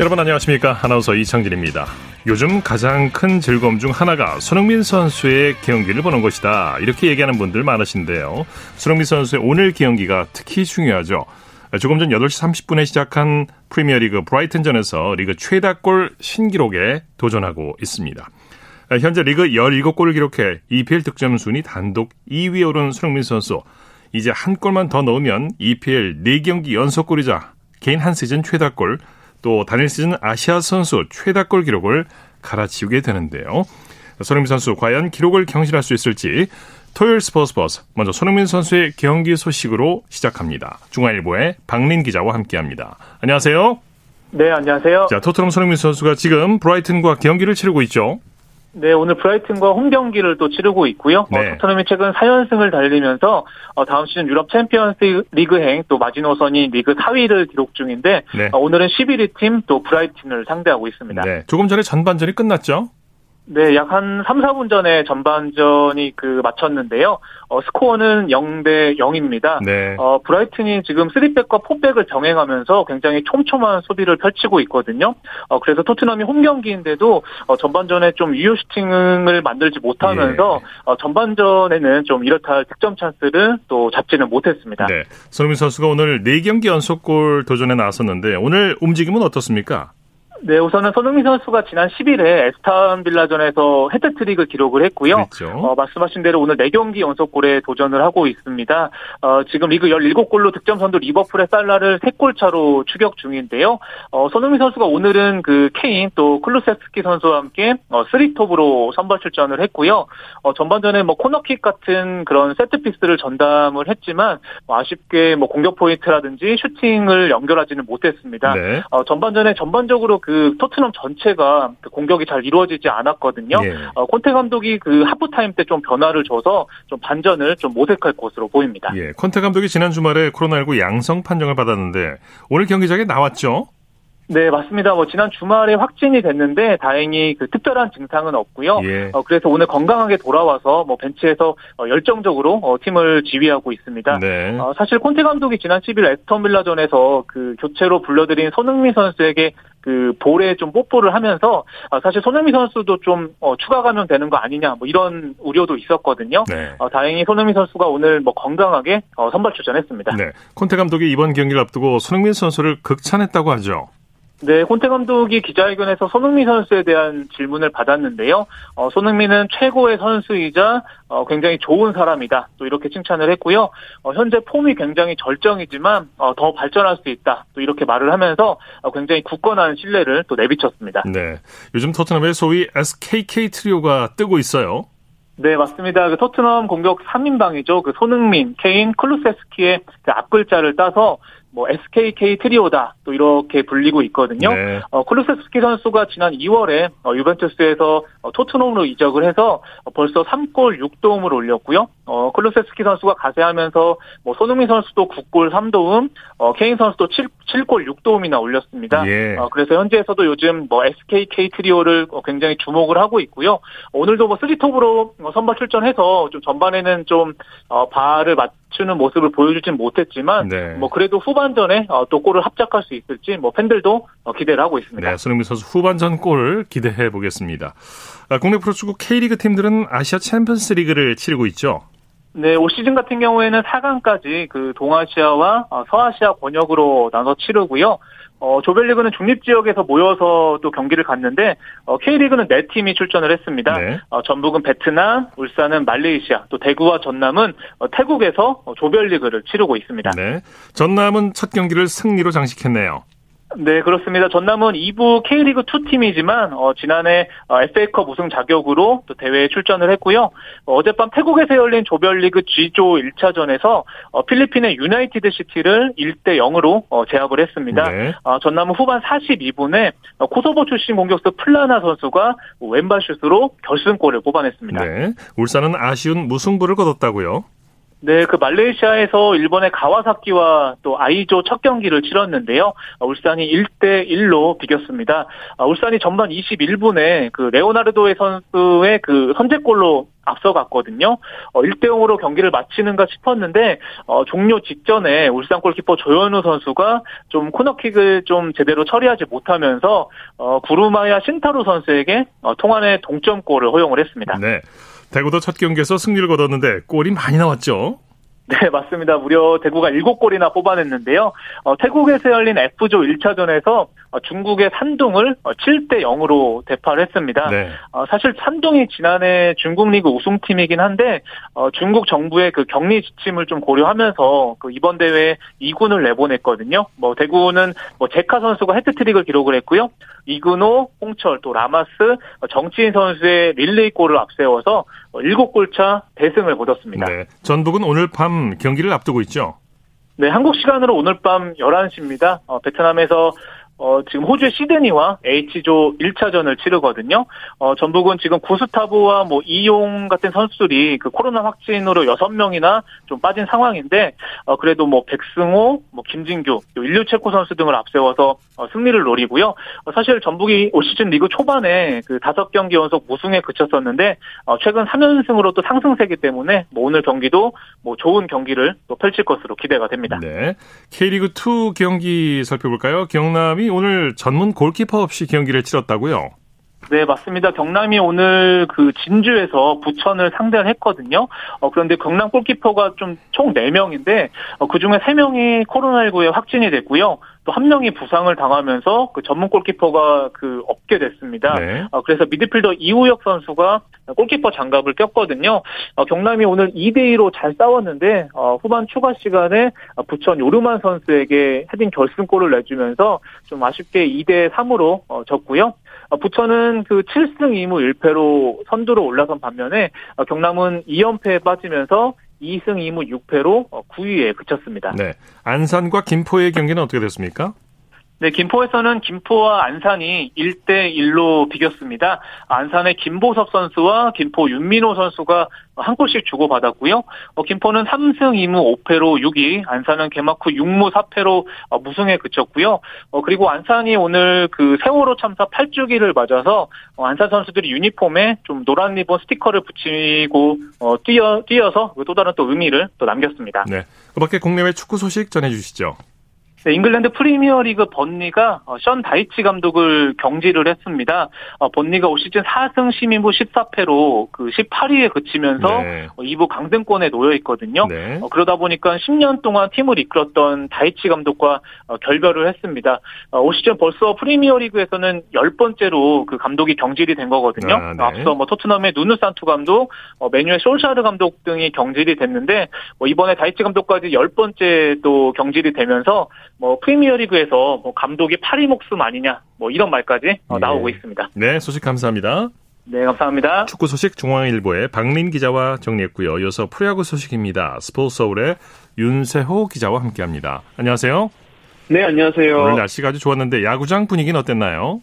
여러분 안녕하십니까? 아나운서 이창진입니다. 요즘 가장 큰 즐거움 중 하나가 손흥민 선수의 경기를 보는 것이다. 이렇게 얘기하는 분들 많으신데요. 손흥민 선수의 오늘 경기가 특히 중요하죠. 조금 전 8시 30분에 시작한 프리미어리그 브라이튼전에서 리그 최다골 신기록에 도전하고 있습니다. 현재 리그 17골을 기록해 EPL 득점 순위 단독 2위에 오른 손흥민 선수. 이제 한 골만 더 넣으면 EPL 4경기 연속골이자 개인 한 시즌 최다골, 또 단일 시즌 아시아 선수 최다골 기록을 갈아치우게 되는데요. 손흥민 선수 과연 기록을 경신할 수 있을지 토요일 스포츠버스, 먼저 손흥민 선수의 경기 소식으로 시작합니다. 중앙일보의 박린 기자와 함께합니다. 안녕하세요. 네, 안녕하세요. 자, 토트넘 손흥민 선수가 지금 브라이튼과 경기를 치르고 있죠. 네, 오늘 브라이튼과 홈 경기를 또 치르고 있고요. 네. 토트넘이 최근 4연승을 달리면서 다음 시즌 유럽 챔피언스 리그행 또 마지노선이 리그 4위를 기록 중인데 네. 오늘은 11위 팀 또 브라이튼을 상대하고 있습니다. 네, 조금 전에 전반전이 끝났죠? 네, 약 한 3, 4분 전에 전반전이 마쳤는데요. 스코어는 0대 0입니다. 네. 브라이튼이 지금 3백과 4백을 병행하면서 굉장히 촘촘한 소비를 펼치고 있거든요. 그래서 토트넘이 홈 경기인데도 전반전에 좀 유효 슈팅을 만들지 못하면서 예. 전반전에는 좀 이렇다 할 득점 찬스를 또 잡지는 못했습니다. 네. 손흥민 선수가 오늘 4경기 연속골 도전에 나섰는데 오늘 움직임은 어떻습니까? 네, 우선은 손흥민 선수가 지난 10일에 에스턴 빌라전에서 헤트트릭을 기록을 했고요. 그렇죠. 말씀하신 대로 오늘 4경기 연속골에 도전을 하고 있습니다. 지금 리그 17골로 득점 선두 리버풀의 살라를 3골 차로 추격 중인데요. 손흥민 선수가 오늘은 케인 또 클루세스키 선수와 함께 3톱으로 선발 출전을 했고요. 전반전에 코너킥 같은 그런 세트피스를 전담을 했지만 아쉽게 공격 포인트라든지 슈팅을 연결하지는 못했습니다. 네. 전반적으로 토트넘 전체가 공격이 잘 이루어지지 않았거든요. 예. 콘테 감독이 하프타임 때 좀 변화를 줘서 좀 반전을 좀 모색할 것으로 보입니다. 예, 콘테 감독이 지난 주말에 코로나19 양성 판정을 받았는데 오늘 경기장에 나왔죠? 네, 맞습니다. 지난 주말에 확진이 됐는데 다행히 특별한 증상은 없고요. 예. 그래서 오늘 건강하게 돌아와서 벤치에서 열정적으로 팀을 지휘하고 있습니다. 네. 사실 콘테 감독이 지난 10일 에스턴 빌라전에서 교체로 불러들인 손흥민 선수에게 볼에 좀 뽀뽀를 하면서 사실 손흥민 선수도 좀 추가 감염 되는 거 아니냐 이런 우려도 있었거든요. 네. 다행히 손흥민 선수가 오늘 건강하게 선발 출전했습니다. 네. 콘테 감독이 이번 경기를 앞두고 손흥민 선수를 극찬했다고 하죠. 네, 콘테 감독이 기자회견에서 손흥민 선수에 대한 질문을 받았는데요. 손흥민은 최고의 선수이자 굉장히 좋은 사람이다. 또 이렇게 칭찬을 했고요. 현재 폼이 굉장히 절정이지만 더 발전할 수 있다. 또 이렇게 말을 하면서 굉장히 굳건한 신뢰를 또 내비쳤습니다. 네, 요즘 토트넘의 소위 SKK 트리오가 뜨고 있어요. 네, 맞습니다. 토트넘 공격 3인방이죠. 손흥민, 케인, 클루세스키의 앞글자를 따서 SKK 트리오다 또 이렇게 불리고 있거든요. 네. 클루세스키 선수가 지난 2월에 유벤투스에서 토트넘으로 이적을 해서 벌써 3골 6도움을 올렸고요. 클루세스키 선수가 가세하면서 손흥민 선수도 9골 3도움, 케인 선수도 7골 6도움이나 올렸습니다. 예. 그래서 현지에서도 요즘 SKK 트리오를 굉장히 주목을 하고 있고요. 오늘도 3톱으로 선발 출전해서 좀 전반에는 좀 발을 맞추는 모습을 보여주진 못했지만 네. 그래도 후반전에 또 골을 합작할 수 있을지 팬들도 기대를 하고 있습니다. 네, 손흥민 선수 후반전 골을 기대해 보겠습니다. 국내 프로축구 K리그 팀들은 아시아 챔피언스 리그를 치르고 있죠. 네, 올 시즌 같은 경우에는 4강까지 동아시아와 서아시아 권역으로 나눠 치르고요. 조별리그는 중립지역에서 모여서 또 경기를 갔는데 K리그는 4팀이 출전을 했습니다. 네. 전북은 베트남, 울산은 말레이시아, 또 대구와 전남은 태국에서 조별리그를 치르고 있습니다. 네, 전남은 첫 경기를 승리로 장식했네요. 네, 그렇습니다. 전남은 2부 K리그 2팀이지만 지난해 FA컵 우승 자격으로 또 대회에 출전을 했고요. 어젯밤 태국에서 열린 조별리그 G조 1차전에서 필리핀의 유나이티드 시티를 1대 0으로 제압을 했습니다. 네. 전남은 후반 42분에 코소보 출신 공격수 플라나 선수가 왼발슛으로 결승골을 뽑아냈습니다. 네, 울산은 아쉬운 무승부를 거뒀다고요? 네, 그 말레이시아에서 일본의 가와사키와 또 아이조 첫 경기를 치렀는데요. 울산이 1-1로 비겼습니다. 울산이 전반 21분에 그 레오나르도의 선수의 그 선제골로 앞서갔거든요. 1-0으로 경기를 마치는가 싶었는데 종료 직전에 울산 골키퍼 조현우 선수가 좀 코너킥을 좀 제대로 처리하지 못하면서 구르마야 신타루 선수에게 통안의 동점골을 허용을 했습니다. 네. 대구도 첫 경기에서 승리를 거뒀는데 골이 많이 나왔죠? 네, 맞습니다. 무려 대구가 7골이나 뽑아냈는데요. 태국에서 열린 F조 1차전에서 중국의 산둥을 7-0으로 대파를 했습니다. 네. 사실 산둥이 지난해 중국 리그 우승팀이긴 한데 중국 정부의 그 격리 지침을 좀 고려하면서 그 이번 대회에 2군을 내보냈거든요. 뭐 대구는 뭐 제카 선수가 해트트릭을 기록을 했고요. 이근호, 홍철, 또 라마스, 정치인 선수의 릴레이골을 앞세워서 7골차 대승을 거뒀습니다. 네. 전북은 오늘 밤 경기를 앞두고 있죠? 네, 한국 시간으로 오늘 밤 11시입니다. 베트남에서 지금 호주의 시드니와 H조 1차전을 치르거든요. 전북은 지금 구스타보와 뭐 이용 같은 선수들이 그 코로나 확진으로 6명이나 좀 빠진 상황인데, 그래도 뭐 백승호, 뭐 김진규, 일류체코 선수 등을 앞세워서 승리를 노리고요. 사실 전북이 올 시즌 리그 초반에 그 5경기 연속 무승에 그쳤었는데, 최근 3연승으로 또 상승세기 때문에 뭐 오늘 경기도 뭐 좋은 경기를 또 펼칠 것으로 기대가 됩니다. 네. K리그2 경기 살펴볼까요? 경남이 오늘 전문 골키퍼 없이 경기를 치렀다고요? 네, 맞습니다. 경남이 오늘 그 진주에서 부천을 상대를 했거든요. 그런데 경남 골키퍼가 좀 총 4명인데 그중에 3명이 코로나19에 확진이 됐고요. 또 1명이 부상을 당하면서 그 전문 골키퍼가 그 없게 됐습니다. 네. 그래서 미드필더 이우혁 선수가 골키퍼 장갑을 꼈거든요. 경남이 오늘 2-2로 잘 싸웠는데 후반 추가 시간에 부천 요르만 선수에게 헤딩 결승골을 내주면서 좀 아쉽게 2-3으로 졌고요. 부천은 그 7승 2무 1패로 선두로 올라선 반면에 경남은 2연패에 빠지면서 2승 2무 6패로 9위에 그쳤습니다. 네, 안산과 김포의 경기는 어떻게 됐습니까? 네, 김포에서는 김포와 안산이 1-1로 비겼습니다. 안산의 김보섭 선수와 김포 윤민호 선수가 한 골씩 주고받았고요. 김포는 3승 2무 5패로 6위, 안산은 개막 후 6무 4패로 무승에 그쳤고요. 그리고 안산이 오늘 그 세월호 참사 8주기를 맞아서 안산 선수들이 유니폼에 좀 노란 리본 스티커를 붙이고 뛰어서 또 다른 또 의미를 또 남겼습니다. 네, 그 밖에 국내외 축구 소식 전해주시죠. 네, 잉글랜드 프리미어리그 번리가 션 다이치 감독을 경질을 했습니다. 번리가 올 시즌 4승 12무 14패로 그 18위에 그치면서 네. 2부 강등권에 놓여 있거든요. 네. 그러다 보니까 10년 동안 팀을 이끌었던 다이치 감독과 결별을 했습니다. 올 시즌 벌써 프리미어리그에서는 10번째로 그 감독이 경질이 된 거거든요. 아, 네. 앞서 뭐 토트넘의 누누산투 감독, 맨유의 쏠샤르 감독 등이 경질이 됐는데 이번에 다이치 감독까지 10번째 또 경질이 되면서 뭐 프리미어리그에서 뭐 감독이 파리 목숨 아니냐 뭐 이런 말까지 나오고 있습니다. 네, 소식 감사합니다. 네, 감사합니다. 축구 소식 중앙일보의 박민 기자와 정리했고요. 이어서 프로야구 소식입니다. 스포츠 서울의 윤세호 기자와 함께합니다. 안녕하세요. 네, 안녕하세요. 오늘 날씨가 아주 좋았는데 야구장 분위기는 어땠나요?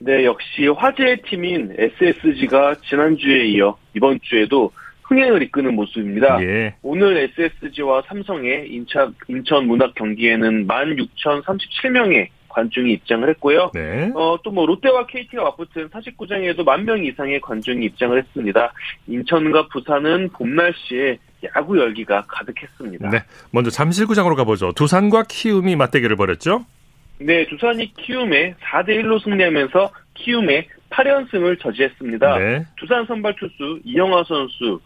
네, 역시 화제의 팀인 SSG가 지난주에 이어 이번 주에도 흥행을 이끄는 모습입니다. 예. 오늘 SSG와 삼성의 인천 문학 경기에는 16,037명의 관중이 입장을 했고요. 네. 또 뭐 롯데와 KT가 맞붙은 49장에도 10,000명 이상의 관중이 입장을 했습니다. 인천과 부산은 봄 날씨에 야구 열기가 가득했습니다. 네. 먼저 잠실구장으로 가보죠. 두산과 키움이 맞대결을 벌였죠? 네, 두산이 키움에 4-1로 승리하면서 키움에 8연승을 저지했습니다. 네. 두산 선발 투수 이영하 선수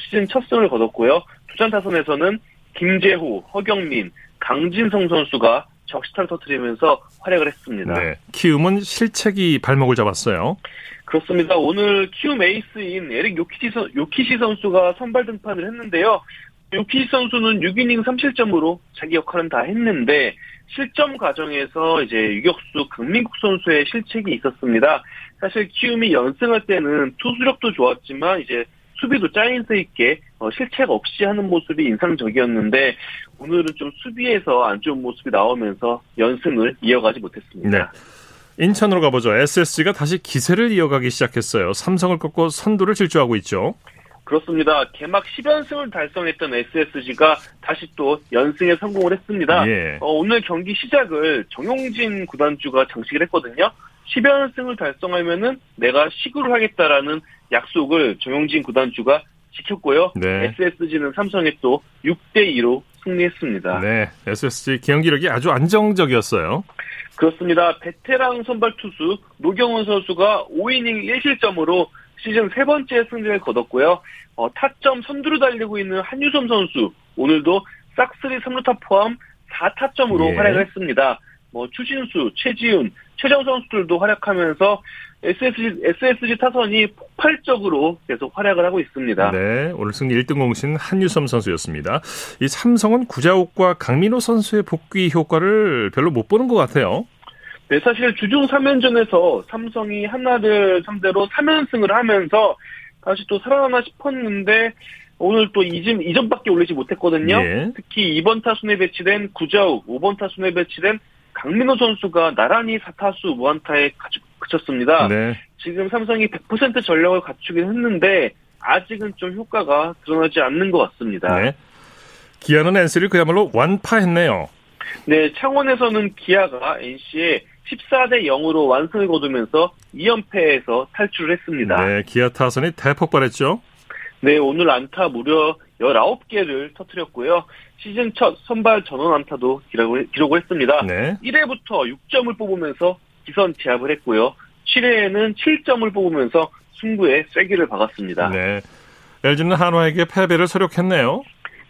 시즌 첫 승을 거뒀고요. 두산 타선에서는 김재호, 허경민, 강진성 선수가 적시타를 터뜨리면서 활약을 했습니다. 네, 키움은 실책이 발목을 잡았어요. 그렇습니다. 오늘 키움 에이스인 에릭 요키시 선수가 선발 등판을 했는데요. 요키시 선수는 6이닝 3실점으로 자기 역할은 다 했는데 실점 과정에서 이제 유격수 강민국 선수의 실책이 있었습니다. 사실 키움이 연승할 때는 투수력도 좋았지만 이제 수비도 짜임새 있게 실책 없이 하는 모습이 인상적이었는데 오늘은 좀 수비에서 안 좋은 모습이 나오면서 연승을 이어가지 못했습니다. 네. 인천으로 가보죠. SSG가 다시 기세를 이어가기 시작했어요. 삼성을 꺾고 선두를 질주하고 있죠. 그렇습니다. 개막 10연승을 달성했던 SSG가 다시 또 연승에 성공을 했습니다. 예. 오늘 경기 시작을 정용진 구단주가 장식을 했거든요. 10연승을 달성하면은 내가 시구를 하겠다라는 약속을 정용진 구단주가 지켰고요. 네. SSG는 삼성에 또 6-2로 승리했습니다. 네, SSG 경기력이 아주 안정적이었어요. 그렇습니다. 베테랑 선발 투수 노경훈 선수가 5이닝 1실점으로 시즌 세 번째 승리를 거뒀고요. 타점 선두를 달리고 있는 한유섬 선수 오늘도 싹쓸이 3루타 포함 4타점으로 예. 활약을 했습니다. 추신수, 최지훈, 최정 선수들도 활약하면서 SSG 타선이 폭발적으로 계속 활약을 하고 있습니다. 네, 오늘 승리 1등 공신 한유섬 선수였습니다. 이 삼성은 구자욱과 강민호 선수의 복귀 효과를 별로 못 보는 것 같아요. 네, 사실 주중 3연전에서 삼성이 한화를 상대로 3연승을 하면서 다시 또 살아나나 싶었는데 오늘 또 2점밖에 올리지 못했거든요. 예. 특히 2번 타순에 배치된 구자욱, 5번 타순에 배치된 강민호 선수가 나란히 4타수 무안타에 그쳤습니다. 네. 지금 삼성이 100% 전력을 갖추긴 했는데 아직은 좀 효과가 드러나지 않는 것 같습니다. 네. 기아는 NC를 그야말로 완파했네요. 네, 창원에서는 기아가 NC에 14-0으로 완승을 거두면서 2연패에서 탈출을 했습니다. 네, 기아 타선이 대폭발했죠. 네, 오늘 안타 무려 19개를 터뜨렸고요. 시즌 첫 선발 전원 안타도 기록을 했습니다. 네. 1회부터 6점을 뽑으면서 기선 제압을 했고요. 7회에는 7점을 뽑으면서 승부에 쐐기를 박았습니다. 네, LG는 한화에게 패배를 서력했네요.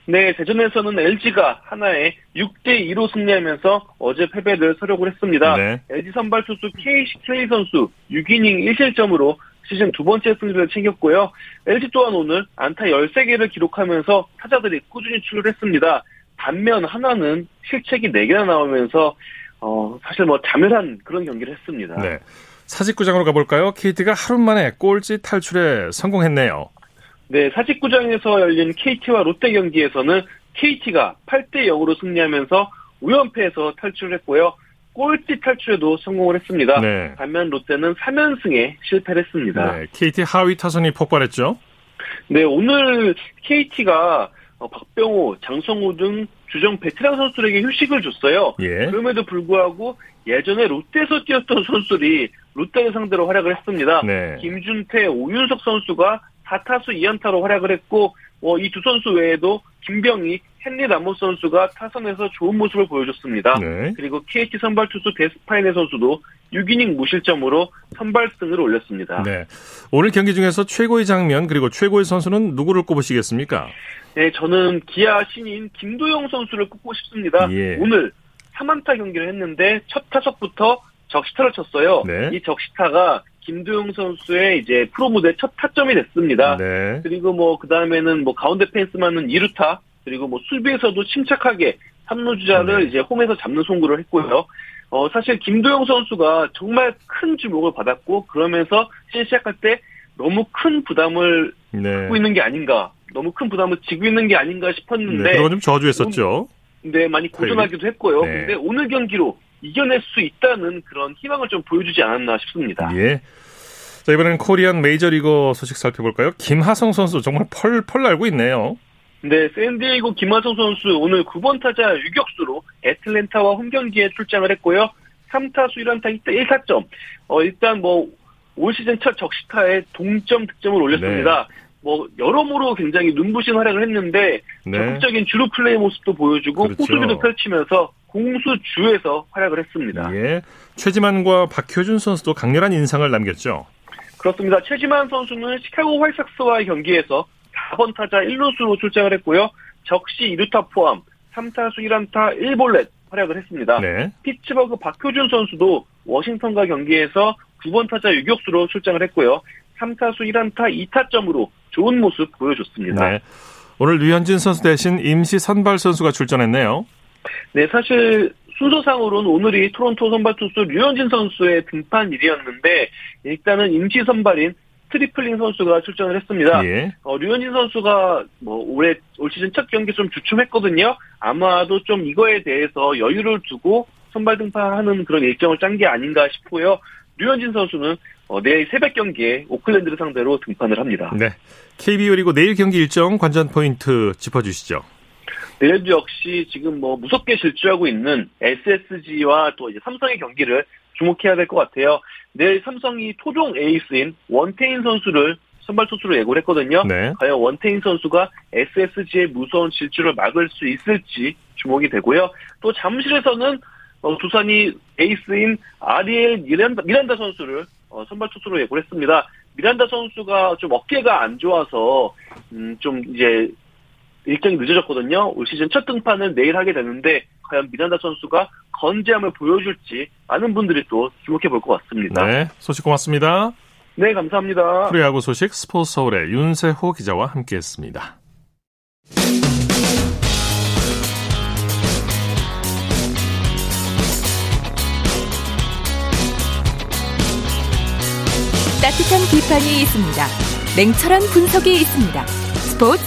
네, 대전에서는 LG가 한화에 6-2로 승리하면서 어제 패배를 서력을 했습니다. 네. LG 선발 투수 KCK 선수 6이닝 1실점으로 시즌 두 번째 승리를 챙겼고요. LG 또한 오늘 안타 13개를 기록하면서 타자들이 꾸준히 출루했습니다. 반면 하나는 실책이 4개나 나오면서 사실 자멸한 그런 경기를 했습니다. 네, 사직구장으로 가볼까요? KT가 하루 만에 꼴찌 탈출에 성공했네요. 네, 사직구장에서 열린 KT와 롯데 경기에서는 KT가 8-0으로 승리하면서 5연패에서 탈출을 했고요. 꼴찌 탈출에도 성공을 했습니다. 네. 반면 롯데는 3연승에 실패를 했습니다. 네, KT 하위 타선이 폭발했죠? 네, 오늘 KT가 박병호, 장성호 등 주전 베테랑 선수들에게 휴식을 줬어요. 예. 그럼에도 불구하고 예전에 롯데에서 뛰었던 선수들이 롯데를 상대로 활약을 했습니다. 네. 김준태, 오윤석 선수가 4타수 2안타로 활약을 했고 이 두 선수 외에도 김병희, 헨리 라모스 선수가 타선에서 좋은 모습을 보여줬습니다. 네. 그리고 KT 선발 투수 데스파이네 선수도 6이닝 무실점으로 선발승을 올렸습니다. 네. 오늘 경기 중에서 최고의 장면 그리고 최고의 선수는 누구를 꼽으시겠습니까? 네, 저는 기아 신인 김도영 선수를 꼽고 싶습니다. 예. 오늘 3안타 경기를 했는데 첫 타석부터 적시타를 쳤어요. 네. 이 적시타가 김도영 선수의 이제 프로 무대 첫 타점이 됐습니다. 네. 그리고 그 다음에는 가운데 펜스만은 2루타, 그리고 수비에서도 침착하게 3루 주자를 이제 홈에서 잡는 송구를 했고요. 사실 김도영 선수가 정말 큰 주목을 받았고 그러면서 시즌 시작할 때 너무 큰 부담을 갖고 있는 게 아닌가, 너무 큰 부담을 지고 있는 게 아닌가 싶었는데. 네, 그건 좀 저주했었죠. 네, 많이 고전하기도 했고요. 네. 근데 오늘 경기로 이겨낼 수 있다는 그런 희망을 좀 보여주지 않았나 싶습니다. 예. 자, 이번에는 코리안 메이저리거 소식 살펴볼까요? 김하성 선수 정말 펄펄 날고 있네요. 네, 샌디에이고 김하성 선수 오늘 9번 타자 유격수로 애틀랜타와 홈경기에 출장을 했고요. 3타수 1안타 1타점. 일단 올 시즌 첫 적시타에 동점 득점을 올렸습니다. 네. 여러모로 굉장히 눈부신 활약을 했는데 네. 적극적인 주루 플레이 모습도 보여주고 그렇죠. 호수비도 펼치면서 공수주에서 활약을 했습니다. 예. 최지만과 박효준 선수도 강렬한 인상을 남겼죠. 그렇습니다. 최지만 선수는 시카고 화이트삭스와의 경기에서 4번 타자 1루수로 출장을 했고요. 적시 2루타 포함 3타수 1안타 1볼넷 활약을 했습니다. 네. 피츠버그 박효준 선수도 워싱턴과 경기에서 9번 타자 유격수로 출장을 했고요. 3타수 1안타 2타점으로 좋은 모습 보여줬습니다. 네. 오늘 류현진 선수 대신 임시 선발 선수가 출전했네요. 네, 사실 순서상으로는 오늘이 토론토 선발 투수 류현진 선수의 등판일이었는데 일단은 임시 선발인 트리플링 선수가 출전을 했습니다. 예. 류현진 선수가 올 시즌 첫 경기 좀 주춤했거든요. 아마도 좀 이거에 대해서 여유를 두고 선발 등판하는 그런 일정을 짠 게 아닌가 싶고요. 류현진 선수는 내일 새벽 경기에 오클랜드를 상대로 등판을 합니다. 네, KBO 리그 내일 경기 일정 관전 포인트 짚어주시죠. 내일도 역시 지금 무섭게 질주하고 있는 SSG와 또 이제 삼성의 경기를 주목해야 될 것 같아요. 내일 삼성이 토종 에이스인 원태인 선수를 선발 투수로 예고를 했거든요. 네. 과연 원태인 선수가 SSG의 무서운 질주를 막을 수 있을지 주목이 되고요. 또 잠실에서는 두산이 에이스인 아리엘 미란다 선수를 선발 투수로 예고를 했습니다. 미란다 선수가 좀 어깨가 안 좋아서 좀 이제 일정이 늦어졌거든요. 올 시즌 첫 등판은 내일 하게 되는데 과연 미란다 선수가 건재함을 보여줄지 많은 분들이 또 주목해 볼 것 같습니다. 네, 소식 고맙습니다. 네, 감사합니다. 프로야구 소식 스포츠 서울의 윤세호 기자와 함께했습니다. 따뜻한 비판이 있습니다. 냉철한 분석이 있습니다. 스포츠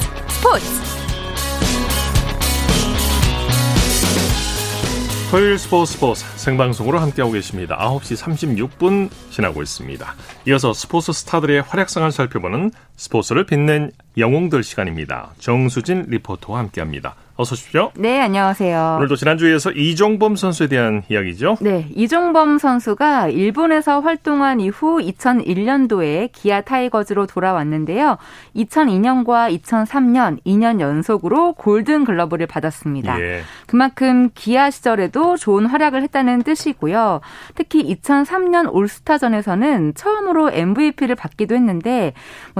토요일 스포츠 생방송으로 함께하고 계십니다. 9시 36분 지나고 있습니다. 이어서 스포츠 스타들의 활약상을 살펴보는 스포츠를 빛낸 영웅들 시간입니다. 정수진 리포터와 함께합니다. 어서 오십시오. 네, 안녕하세요. 오늘도 지난주에서 이종범 선수에 대한 이야기죠? 네, 이종범 선수가 일본에서 활동한 이후 2001년도에 기아 타이거즈로 돌아왔는데요. 2002년과 2003년 2년 연속으로 골든글러브를 받았습니다. 예. 그만큼 기아 시절에도 좋은 활약을 했다는 뜻이고요. 특히 2003년 올스타전에서는 처음으로 MVP를 받기도 했는데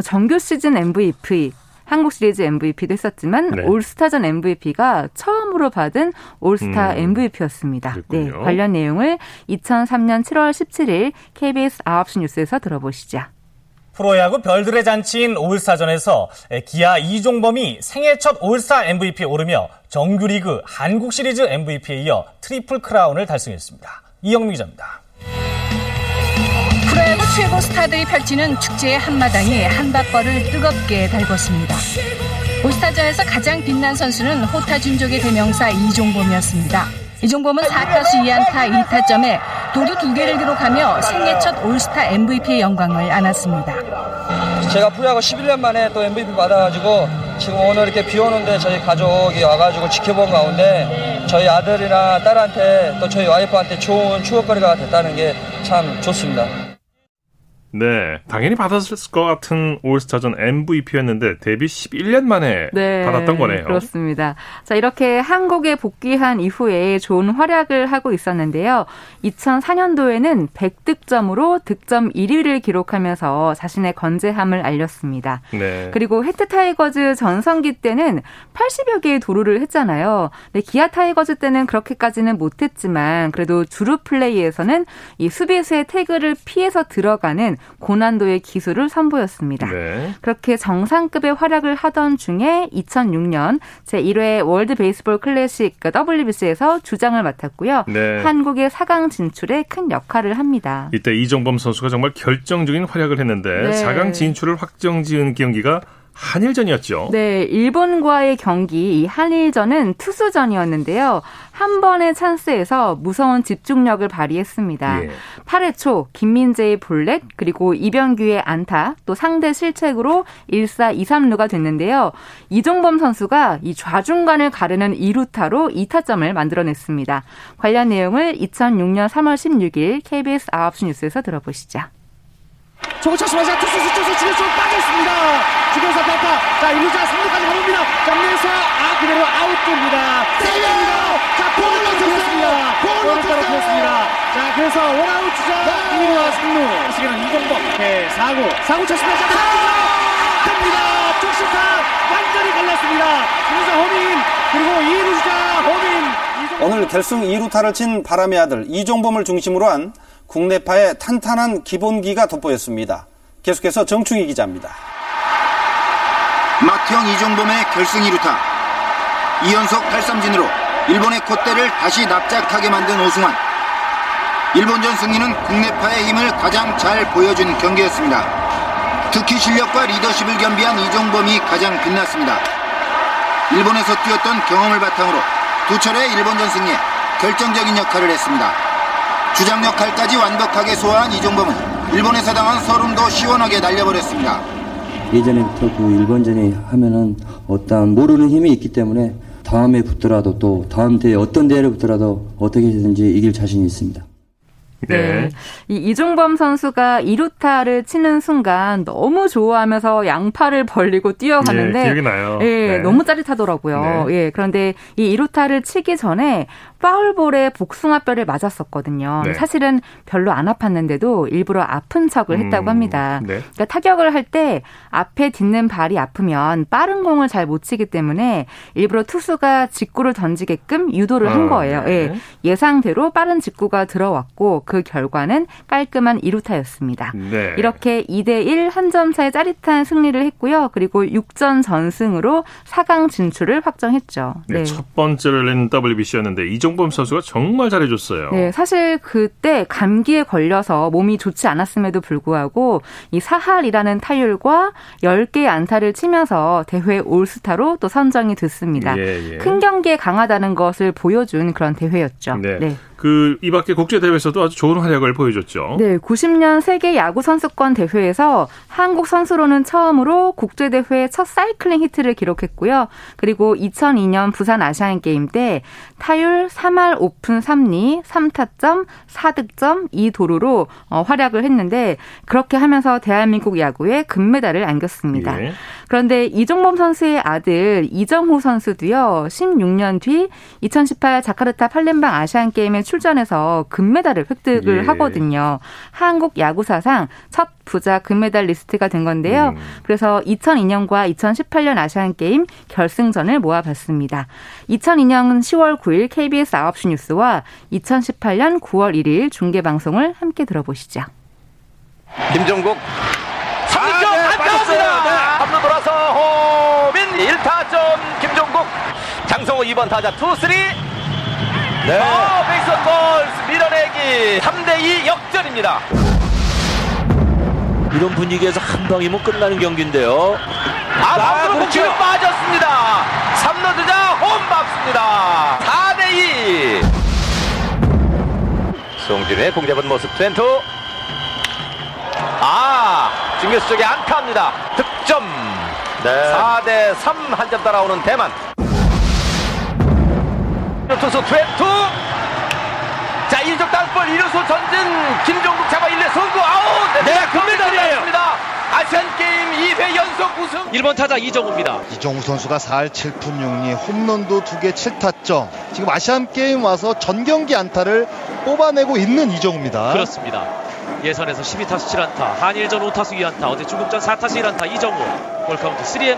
정규 시즌 MVP, 한국 시리즈 MVP도 했었지만 네. 올스타전 MVP가 처음으로 받은 올스타 MVP였습니다. 네, 관련 내용을 2003년 7월 17일 KBS 9시 뉴스에서 들어보시죠. 프로야구 별들의 잔치인 올스타전에서 기아 이종범이 생애 첫 올스타 MVP에 오르며 정규리그 한국 시리즈 MVP에 이어 트리플 크라운을 달성했습니다. 이영미 기자입니다. 프로야구 최고 스타들이 펼치는 축제의 한마당이 한박벌을 뜨겁게 달궜습니다. 올스타전에서 가장 빛난 선수는 호타준족의 대명사 이종범이었습니다. 이종범은 4타수 2안타 2타점에 도루 2개를 기록하며 생애 첫 올스타 MVP의 영광을 안았습니다. 제가 프로야구 11년 만에 또 MVP 받아가지고 지금 오늘 이렇게 비 오는데 저희 가족이 와가지고 지켜본 가운데 저희 아들이나 딸한테 또 저희 와이프한테 좋은 추억거리가 됐다는 게 참 좋습니다. 네, 당연히 받았을 것 같은 올스타전 MVP였는데 데뷔 11년 만에 네, 받았던 거네요. 그렇습니다. 자, 이렇게 한국에 복귀한 이후에 좋은 활약을 하고 있었는데요. 2004년도에는 100득점으로 득점 1위를 기록하면서 자신의 건재함을 알렸습니다. 네. 그리고 해태 타이거즈 전성기 때는 80여 개의 도루를 했잖아요. 근데 기아 타이거즈 때는 그렇게까지는 못했지만 그래도 주루 플레이에서는 이 수비수의 태그를 피해서 들어가는 고난도의 기술을 선보였습니다. 네. 그렇게 정상급의 활약을 하던 중에 2006년 제1회 월드 베이스볼 클래식 WBC에서 주장을 맡았고요. 네. 한국의 4강 진출에 큰 역할을 합니다. 이때 이종범 선수가 정말 결정적인 활약을 했는데 네. 4강 진출을 확정지은 경기가 한일전이었죠. 네, 일본과의 경기 이 한일전은 투수전이었는데요. 한 번의 찬스에서 무서운 집중력을 발휘했습니다. 예. 8회 초 김민재의 볼넷 그리고 이병규의 안타 또 상대 실책으로 1사 2-3루가 됐는데요. 이종범 선수가 이 좌중간을 가르는 2루타로 2타점을 만들어냈습니다. 관련 내용을 2006년 3월 16일 KBS 9시 뉴스에서 들어보시죠. 저거 쳤으면서 투수 지금 좀 빠졌습니다. 주변사 뺐다. 자, 1루자 3루까지 가봅니다. 장면사 그대로 아웃됩니다. 세이브입니다. 자, 볼로 쳤습니다. 자, 그래서 원아웃 주자 2루와 3루. 지금은 이종범. 네, 4구 쳤습니다. 자, 됩니다. 쪽시타 완전히 갈랐습니다. 주자 허민 그리고 2루 주자 허민. 오늘 결승 2루타를 친 바람의 아들 이종범을 중심으로 한 국내파의 탄탄한 기본기가 돋보였습니다. 계속해서 정충희 기자입니다. 막형 이종범의 결승 2루타. 2연속 8삼진으로 일본의 콧대를 다시 납작하게 만든 오승환. 일본전 승리는 국내파의 힘을 가장 잘 보여준 경기였습니다. 특히 실력과 리더십을 겸비한 이종범이 가장 빛났습니다. 일본에서 뛰었던 경험을 바탕으로 두 차례 일본전 승리에 결정적인 역할을 했습니다. 주장 역할까지 완벽하게 소화한 이종범은 일본에서 당한 서름도 시원하게 날려버렸습니다. 예전에부터 그 일본전이 하면은 어떤 모르는 힘이 있기 때문에 다음에 붙더라도 또 다음 대회 어떤 대회를 붙더라도 어떻게든지 이길 자신이 있습니다. 네. 이 이종범 선수가 2루타를 치는 순간 너무 좋아하면서 양팔을 벌리고 뛰어가는데, 예, 기억이 나요. 예, 네. 너무 짜릿하더라고요. 네. 예, 그런데 이 2루타를 치기 전에 파울볼에 복숭아뼈를 맞았었거든요. 네. 사실은 별로 안 아팠는데도 일부러 아픈 척을 했다고 합니다. 네. 그러니까 타격을 할 때 앞에 딛는 발이 아프면 빠른 공을 잘 못 치기 때문에 일부러 투수가 직구를 던지게끔 유도를 한 거예요. 네. 예, 예상대로 빠른 직구가 들어왔고 그 결과는 깔끔한 2루타였습니다. 네. 이렇게 2대1 한 점 차의 짜릿한 승리를 했고요. 그리고 6전 전승으로 4강 진출을 확정했죠. 네. 네, 첫 번째를 낸 WBC였는데 이종범 선수가 정말 잘해줬어요. 네, 사실 그때 감기에 걸려서 몸이 좋지 않았음에도 불구하고 이 4할이라는 타율과 10개의 안타를 치면서 대회 올스타로 또 선정이 됐습니다. 예, 예. 큰 경기에 강하다는 것을 보여준 그런 대회였죠. 네. 네. 그 이 밖에 국제대회에서도 아주 좋은 활약을 보여줬죠. 네, 90년 세계 야구 선수권 대회에서 한국 선수로는 처음으로 국제대회 첫 사이클링 히트를 기록했고요. 그리고 2002년 부산 아시안게임 때 타율 3할 5푼 3리, 3타점, 4득점, 2도루로 활약을 했는데 그렇게 하면서 대한민국 야구에 금메달을 안겼습니다. 예. 그런데 이종범 선수의 아들 이정후 선수도요. 16년 뒤 2018 자카르타 팔렘방 아시안게임에 출전해서 금메달을 획득을 예. 하거든요. 한국 야구 사상 첫 부자 금메달리스트가 된 건데요. 그래서 2002년과 2018년 아시안게임 결승전을 모아봤습니다. 2002년 10월 9일 KBS 9시 뉴스와 2018년 9월 1일 중계방송을 함께 들어보시죠. 김종국 3점 안타입니다. 앞으로 돌아서 호민 1타점 김종국 장성호 2번 타자 2-3 네. 베이스볼 밀어내기 3대2 역전입니다. 이런 분위기에서 한 방이면 끝나는 경기인데요. 앞으로 공격이 빠졌습니다. 3루 주자 홈박스입니다. 4대2 송진우의 공 잡은 모습 트렌토 중교수 쪽에 안타입니다. 득점 네. 4대3 한 점 따라오는 대만 투수 트웬투 자 1적 땅볼 2루수 전진 김종국 잡아 1루 선구 아웃 네 금메달이에요. 아시안게임 2회 연속 우승 1번 타자 이정우입니다. 이정우 선수가 4할 7푼 6리 홈런도 2개 7타점 지금 아시안게임 와서 전경기 안타를 뽑아내고 있는 이정우입니다. 그렇습니다. 예선에서 12타수 7안타 한일전 5타수 2안타 어제 중국전 4타수 1안타 이정우 볼카운트 3&1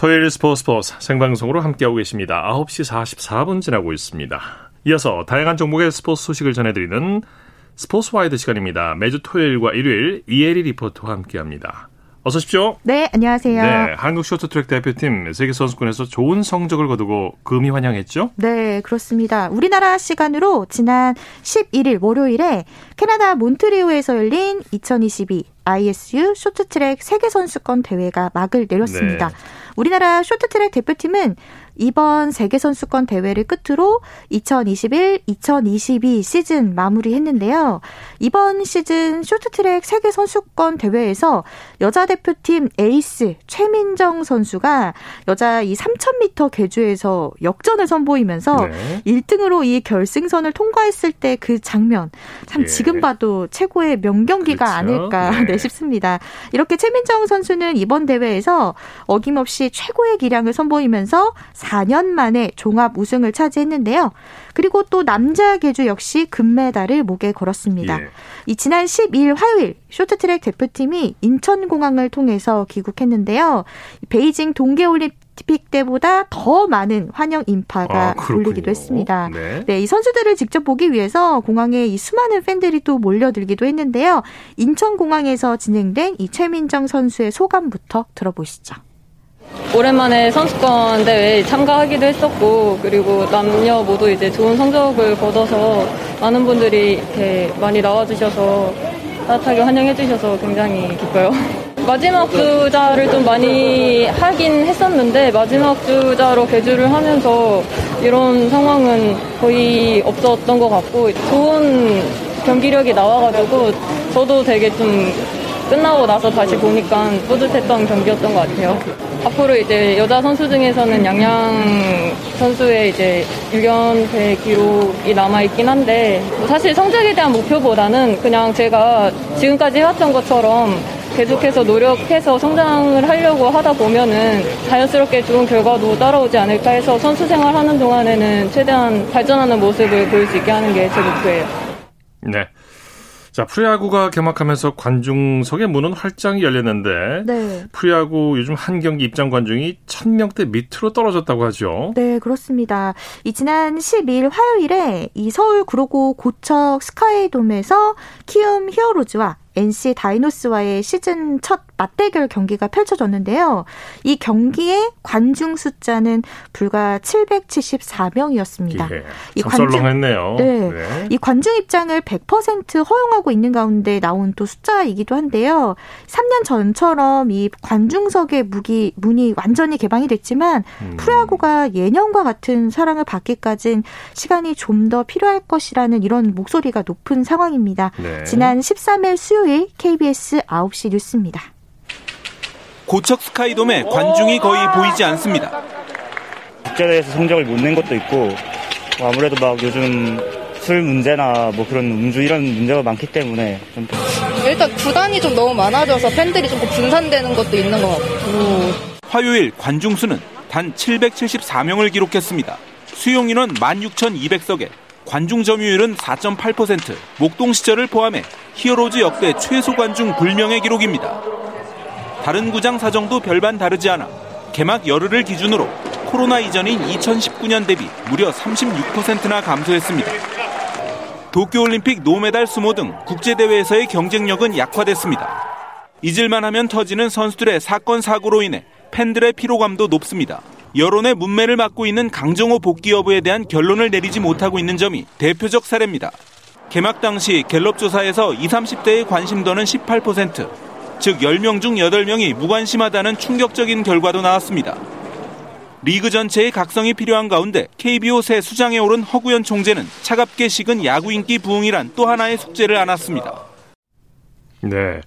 토요일 스포츠 생방송으로 함께하고 계십니다. 9시 44분 지나고 있습니다. 이어서 다양한 종목의 스포츠 소식을 전해드리는 스포츠와이드 시간입니다. 매주 토요일과 일요일 이혜리 리포터와 함께합니다. 어서 오십시오. 네, 안녕하세요. 네, 한국 쇼트트랙 대표팀 세계선수권에서 좋은 성적을 거두고 금이 환영했죠? 네, 그렇습니다. 우리나라 시간으로 지난 11일 월요일에 캐나다 몬트리올에서 열린 2022 ISU 쇼트트랙 세계선수권 대회가 막을 내렸습니다. 네. 우리나라 쇼트트랙 대표팀은 이번 세계선수권 대회를 끝으로 2021-2022 시즌 마무리했는데요. 이번 시즌 쇼트트랙 세계선수권 대회에서 여자 대표팀 에이스 최민정 선수가 여자 이 3000m 계주에서 역전을 선보이면서 1등으로 이 결승선을 통과했을 때 그 장면 참 지금 봐도 최고의 명경기가 아닐까 싶습니다. 이렇게 최민정 선수는 이번 대회에서 어김없이 최고의 기량을 선보이면서 4년 만에 종합 우승을 차지했는데요. 그리고 또 남자 계주 역시 금메달을 목에 걸었습니다. 이 지난 12일 화요일 쇼트트랙 대표팀이 인천공항을 통해서 귀국했는데요. 베이징 동계올림픽 때보다 더 많은 환영 인파가 몰리기도 했습니다. 네, 이 선수들을 직접 보기 위해서 공항에 이 수많은 팬들이 또 몰려들기도 했는데요. 인천공항에서 진행된 이 최민정 선수의 소감부터 들어보시죠. 오랜만에 선수권 대회에 참가하기도 했었고, 그리고 남녀 모두 이제 좋은 성적을 거둬서 많은 분들이 이렇게 많이 나와주셔서 따뜻하게 환영해주셔서 굉장히 기뻐요. 마지막 주자를 좀 많이 하긴 했었는데 마지막 주자로 계주를 하면서 이런 상황은 거의 없었던 것 같고 좋은 경기력이 나와가지고 저도 되게 좀 끝나고 나서 다시 보니까 뿌듯했던 경기였던 것 같아요. 앞으로 이제 여자 선수 중에서는 양양 선수의 이제 6연패 기록이 남아있긴 한데 사실 성적에 대한 목표보다는 그냥 제가 지금까지 해왔던 것처럼 계속해서 노력해서 성장을 하려고 하다 보면은 자연스럽게 좋은 결과도 따라오지 않을까 해서 선수 생활하는 동안에는 최대한 발전하는 모습을 보일 수 있게 하는 게 제 목표예요. 네. 자, 프로야구가 개막하면서 관중석의 문은 활짝 열렸는데 네. 프로야구 요즘 한 경기 입장 관중이 1000명대 밑으로 떨어졌다고 하죠. 네, 그렇습니다. 이 지난 12일 화요일에 이 서울 구로구 고척 스카이돔에서 키움 히어로즈와 NC 다이노스와의 시즌 첫 맞대결 경기가 펼쳐졌는데요. 이 경기의 관중 숫자는 불과 774명이었습니다. 예, 이 관중, 썰렁했네요. 네. 이 관중 입장을 100% 허용하고 있는 가운데 나온 또 숫자이기도 한데요. 3년 전처럼 이 관중석의 문이 완전히 개방이 됐지만 프로야구가 예년과 같은 사랑을 받기까지는 시간이 좀 더 필요할 것이라는 이런 목소리가 높은 상황입니다. 네. 지난 13일 수요일 KBS 9시 뉴스입니다. 고척 스카이돔에 관중이 거의 보이지 않습니다. 국제대회에서 성적을 못 낸 것도 있고 아무래도 막 요즘 술 문제나 뭐 그런 음주 이런 문제가 많기 때문에 좀... 일단 구단이 좀 너무 많아져서 팬들이 좀 분산되는 것도 있는 것 같고 화요일 관중 수는 단 774명을 기록했습니다. 수용 인원 16,200석에 관중 점유율은 4.8%, 목동 시절을 포함해 히어로즈 역대 최소 관중 불명의 기록입니다. 다른 구장 사정도 별반 다르지 않아 개막 열흘을 기준으로 코로나 이전인 2019년 대비 무려 36%나 감소했습니다. 도쿄올림픽 노메달 수모 등 국제대회에서의 경쟁력은 약화됐습니다. 잊을만 하면 터지는 선수들의 사건 사고로 인해 팬들의 피로감도 높습니다. 여론의 문매를 맡고 있는 강정호 복귀 여부에 대한 결론을 내리지 못하고 있는 점이 대표적 사례입니다. 개막 당시 갤럽 조사에서 20, 30대의 관심도는 18%, 즉 10명 중 8명이 무관심하다는 충격적인 결과도 나왔습니다. 리그 전체의 각성이 필요한 가운데 KBO 새 수장에 오른 허구현 총재는 차갑게 식은 야구 인기 부흥이란 또 하나의 숙제를 안았습니다. 네.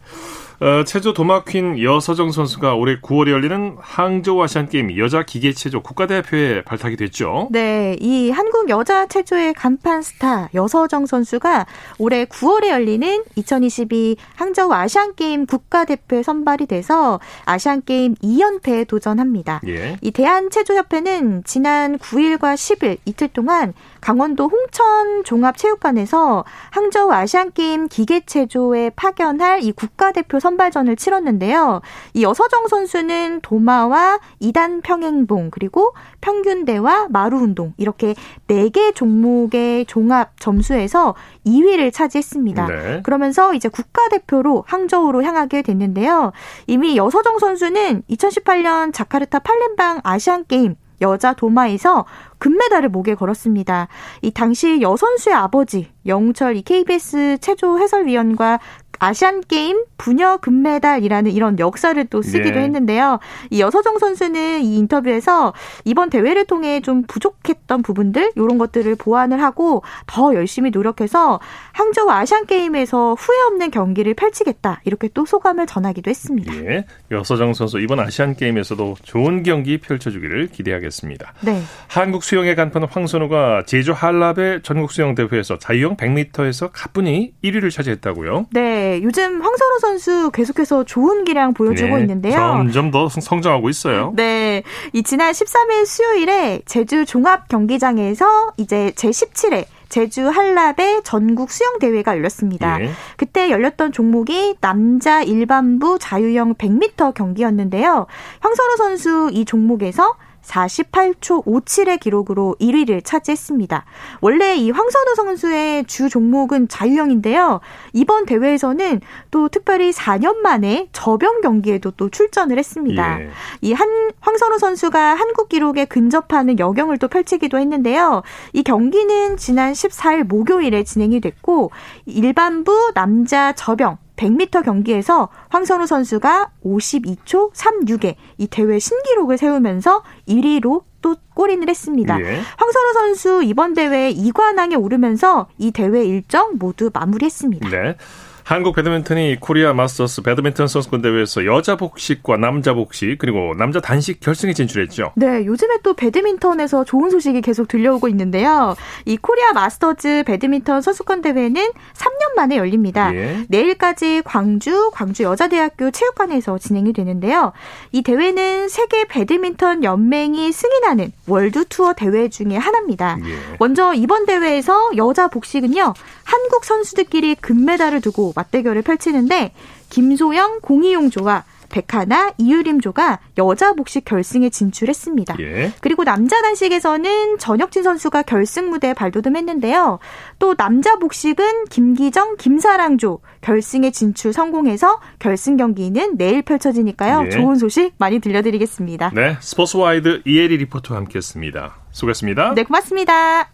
체조 도마퀸 여서정 선수가 올해 9월에 열리는 항저우 아시안게임 여자 기계체조 국가대표에 발탁이 됐죠. 네, 이 한국 여자 체조의 간판 스타 여서정 선수가 올해 9월에 열리는 2022 항저우 아시안게임 국가대표에 선발이 돼서 아시안게임 2연패에 도전합니다. 예. 이 대한체조협회는 지난 9일과 10일 이틀 동안 강원도 홍천 종합체육관에서 항저우 아시안게임 기계체조에 파견할 이 국가대표 선발전을 치렀는데요. 이 여서정 선수는 도마와 2단 평행봉 그리고 평균대와 마루운동 이렇게 4개 종목의 종합 점수에서 2위를 차지했습니다. 네. 그러면서 이제 국가대표로 항저우로 향하게 됐는데요. 이미 여서정 선수는 2018년 자카르타 팔렘방 아시안게임 여자 도마에서 금메달을 목에 걸었습니다. 이 당시 여선수의 아버지 영철 KBS 체조 해설위원과 아시안게임 부녀 금메달이라는 이런 역사를 또 쓰기도 예. 했는데요. 이 여서정 선수는 이 인터뷰에서 이번 대회를 통해 좀 부족했던 부분들 이런 것들을 보완을 하고 더 열심히 노력해서 항저우 아시안게임에서 후회 없는 경기를 펼치겠다 이렇게 또 소감을 전하기도 했습니다. 예, 여서정 선수 이번 아시안게임에서도 좋은 경기 펼쳐주기를 기대하겠습니다. 네. 한국 수영의 간판 황선우가 제주 한라베 전국수영대회에서 자유형 100m에서 가뿐히 1위를 차지했다고요? 네. 요즘 황선우 선수 계속해서 좋은 기량 보여주고 네, 있는데요. 점점 더 성장하고 있어요. 네. 이 지난 13일 수요일에 제주 종합경기장에서 이제 제17회 제주 한라베 전국 수영대회가 열렸습니다. 네. 그때 열렸던 종목이 남자 일반부 자유형 100m 경기였는데요. 황선우 선수 이 종목에서 48초 57의 기록으로 1위를 차지했습니다. 원래 이 황선우 선수의 주 종목은 자유형인데요. 이번 대회에서는 또 특별히 4년 만에 저병 경기에도 또 출전을 했습니다. 예. 이 황선우 선수가 한국 기록에 근접하는 여경을 또 펼치기도 했는데요. 이 경기는 지난 14일 목요일에 진행이 됐고 일반부 남자 저병 100m 경기에서 황선우 선수가 52초 36의 이 대회 신기록을 세우면서 1위로 또 골인을 했습니다. 예. 황선우 선수 이번 대회 2관왕에 오르면서 이 대회 일정 모두 마무리했습니다. 네. 한국 배드민턴이 코리아 마스터스 배드민턴 선수권 대회에서 여자 복식과 남자 복식 그리고 남자 단식 결승에 진출했죠. 네, 요즘에 또 배드민턴에서 좋은 소식이 계속 들려오고 있는데요. 이 코리아 마스터즈 배드민턴 선수권 대회는 3년 만에 열립니다. 예. 내일까지 광주 여자대학교 체육관에서 진행이 되는데요. 이 대회는 세계 배드민턴 연맹이 승인하는 월드 투어 대회 중에 하나입니다. 예. 먼저 이번 대회에서 여자 복식은요. 한국 선수들끼리 금메달을 두고 맞대결을 펼치는데 김소영, 공이용조와 백하나, 이유림조가 여자 복식 결승에 진출했습니다. 예. 그리고 남자 단식에서는 전혁진 선수가 결승 무대에 발돋움했는데요. 또 남자 복식은 김기정, 김사랑조 결승에 진출 성공해서 결승 경기는 내일 펼쳐지니까요. 예. 좋은 소식 많이 들려드리겠습니다. 네, 스포츠와이드 이혜리 리포터와 함께했습니다. 수고했습니다. 네, 고맙습니다.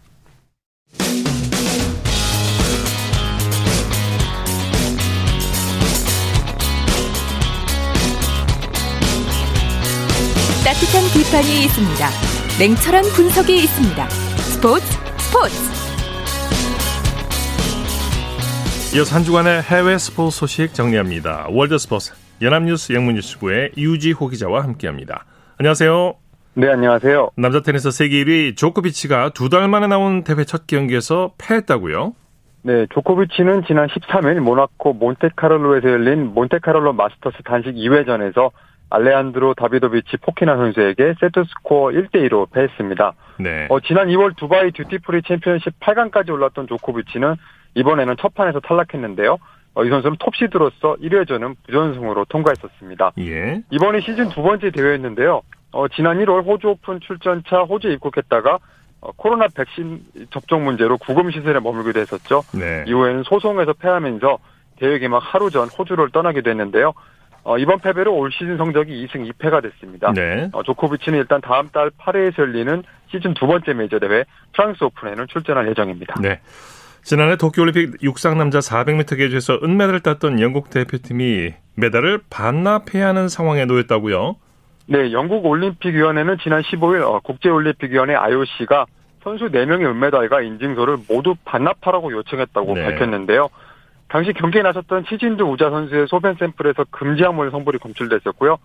따뜻한 비판이 있습니다. 냉철한 분석이 있습니다. 스포츠. 이어서 한 주간의 해외 스포츠 소식 정리합니다. 월드 스포츠 연합뉴스 영문뉴스부의 유지호 기자와 함께합니다. 안녕하세요. 네, 안녕하세요. 남자 테니스 세계 1위 조코비치가 두 달 만에 나온 대회 첫 경기에서 패했다고요? 네, 조코비치는 지난 13일 모나코 몬테카를로에서 열린 몬테카를로 마스터스 단식 2회전에서 알레한드로 다비도비치 포키나 선수에게 세트스코어 1대2로 패했습니다. 네. 지난 2월 두바이 듀티프리 챔피언십 8강까지 올랐던 조코비치는 이번에는 첫 판에서 탈락했는데요. 이 선수는 톱시드로서 1회전은 부전승으로 통과했었습니다. 예. 이번이 시즌 두 번째 대회였는데요. 지난 1월 호주 오픈 출전차 호주에 입국했다가 코로나 백신 접종 문제로 구금시설에 머물기도 했었죠. 네. 이후에는 소송에서 패하면서 대회 개막 하루 전 호주를 떠나기도 했는데요. 이번 패배로 올 시즌 성적이 2승 2패가 됐습니다. 네. 조코비치는 일단 다음 달 파리에서 열리는 시즌 두 번째 메이저 대회 프랑스 오픈에는 출전할 예정입니다. 네. 지난해 도쿄올림픽 육상 남자 400m 계주에서 은메달을 땄던 영국 대표팀이 메달을 반납해야 하는 상황에 놓였다고요? 네. 영국 올림픽위원회는 지난 15일 국제올림픽위원회 IOC가 선수 4명의 은메달과 인증서를 모두 반납하라고 요청했다고 네. 밝혔는데요. 당시 경기에 나섰던 치진두 우자 선수의 소변 샘플에서 금지약물 성분이 검출됐었고요.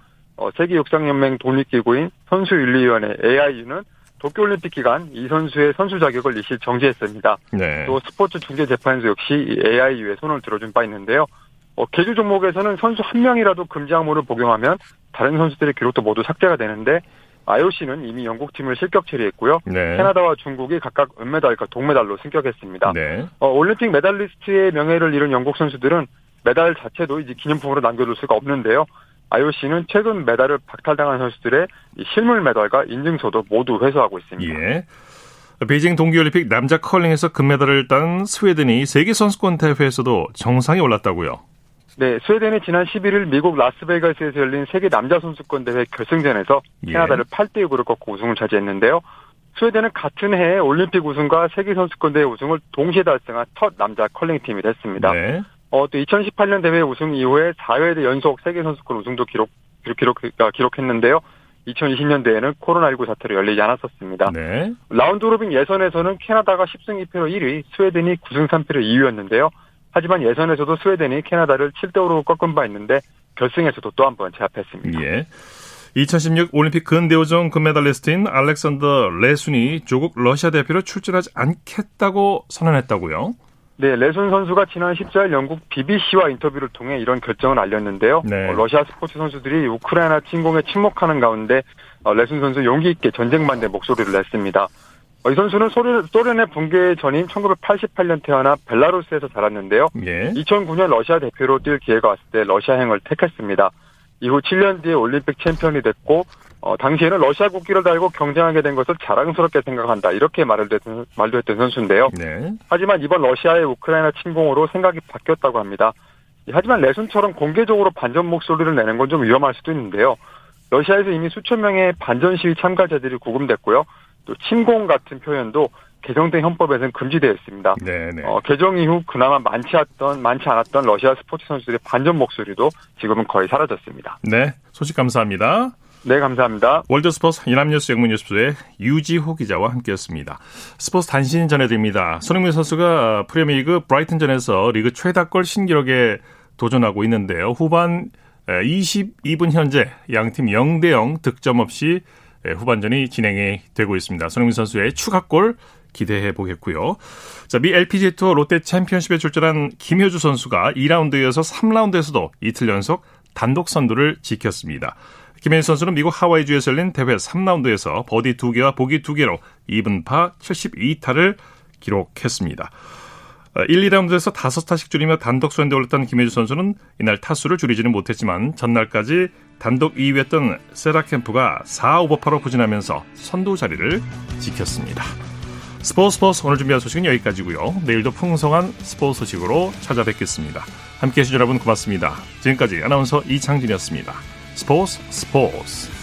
세계육상연맹 독립기구인 선수윤리위원회 AIU는 도쿄올림픽 기간 이 선수의 선수 자격을 일시 정지했습니다. 네. 또 스포츠 중재재판소 역시 AIU에 손을 들어준 바 있는데요. 계주 종목에서는 선수 한 명이라도 금지약물을 복용하면 다른 선수들의 기록도 모두 삭제가 되는데 IOC는 이미 영국팀을 실격 처리했고요. 네. 캐나다와 중국이 각각 은메달과 동메달로 승격했습니다. 네. 올림픽 메달리스트의 명예를 잃은 영국 선수들은 메달 자체도 이제 기념품으로 남겨둘 수가 없는데요. IOC는 최근 메달을 박탈당한 선수들의 실물 메달과 인증서도 모두 회수하고 있습니다. 예. 베이징 동계올림픽 남자 컬링에서 금메달을 딴 스웨덴이 세계선수권 대회에서도 정상에 올랐다고요? 네, 스웨덴이 지난 11일 미국 라스베이거스에서 열린 세계 남자 선수권 대회 결승전에서 캐나다를 8대6으로 꺾고 우승을 차지했는데요. 스웨덴은 같은 해에 올림픽 우승과 세계 선수권 대회 우승을 동시에 달성한 첫 남자 컬링 팀이 됐습니다. 네. 또 2018년 대회 우승 이후에 4회 연속 세계 선수권 우승도 기록했는데요. 2020년 대회는 코로나19 사태로 열리지 않았었습니다. 네. 라운드 로빙 예선에서는 캐나다가 10승 2패로 1위, 스웨덴이 9승 3패로 2위였는데요. 하지만 예선에서도 스웨덴이 캐나다를 7대5로 꺾은 바 있는데 결승에서도 또 한 번 제압했습니다. 예. 2016 올림픽 근대오종 금메달리스트인 알렉산더 레순이 조국 러시아 대표로 출전하지 않겠다고 선언했다고요? 네, 레순 선수가 지난 14일 영국 BBC와 인터뷰를 통해 이런 결정을 알렸는데요. 네. 러시아 스포츠 선수들이 우크라이나 침공에 침묵하는 가운데 레순 선수 용기 있게 전쟁 반대 목소리를 냈습니다. 이 선수는 소련의 붕괴 전인 1988년 태어나 벨라루스에서 자랐는데요. 예. 2009년 러시아 대표로 뛸 기회가 왔을 때 러시아행을 택했습니다. 이후 7년 뒤에 올림픽 챔피언이 됐고 당시에는 러시아 국기를 달고 경쟁하게 된 것을 자랑스럽게 생각한다. 이렇게 말도 했던 선수인데요. 네. 하지만 이번 러시아의 우크라이나 침공으로 생각이 바뀌었다고 합니다. 하지만 레순처럼 공개적으로 반전 목소리를 내는 건 좀 위험할 수도 있는데요. 러시아에서 이미 수천 명의 반전 시위 참가자들이 구금됐고요. 또 침공 같은 표현도 개정된 헌법에서는 금지되어 있습니다. 네네. 개정 이후 그나마 많지 않았던 러시아 스포츠 선수들의 반전 목소리도 지금은 거의 사라졌습니다. 네, 소식 감사합니다. 네, 감사합니다. 월드스포츠 이남뉴스 영문뉴스부의 유지호 기자와 함께했습니다. 스포츠 단신 전해드립니다. 손흥민 선수가 프리미어리그 브라이튼전에서 리그 최다골 신기록에 도전하고 있는데요. 후반 22분 현재 양팀 0대0 득점 없이 후반전이 진행이 되고 있습니다. 손흥민 선수의 추가골 기대해 보겠고요. 자, 미 LPGA 투어 롯데 챔피언십에 출전한 김효주 선수가 2라운드에서 3라운드에서도 이틀 연속 단독 선두를 지켰습니다. 김혜인 선수는 미국 하와이주에서 열린 대회 3라운드에서 버디 2개와 보기 2개로 2분파 72타를 기록했습니다. 1, 2라운드에서 5타씩 줄이며 단독 선두에 올랐던 김혜주 선수는 이날 타수를 줄이지는 못했지만 전날까지 단독 2위였던 세라 캠프가 4오버파로 부진하면서 선두 자리를 지켰습니다. 스포츠 오늘 준비한 소식은 여기까지고요. 내일도 풍성한 스포츠 소식으로 찾아뵙겠습니다. 함께해 주신 여러분 고맙습니다. 지금까지 아나운서 이창진이었습니다. 스포츠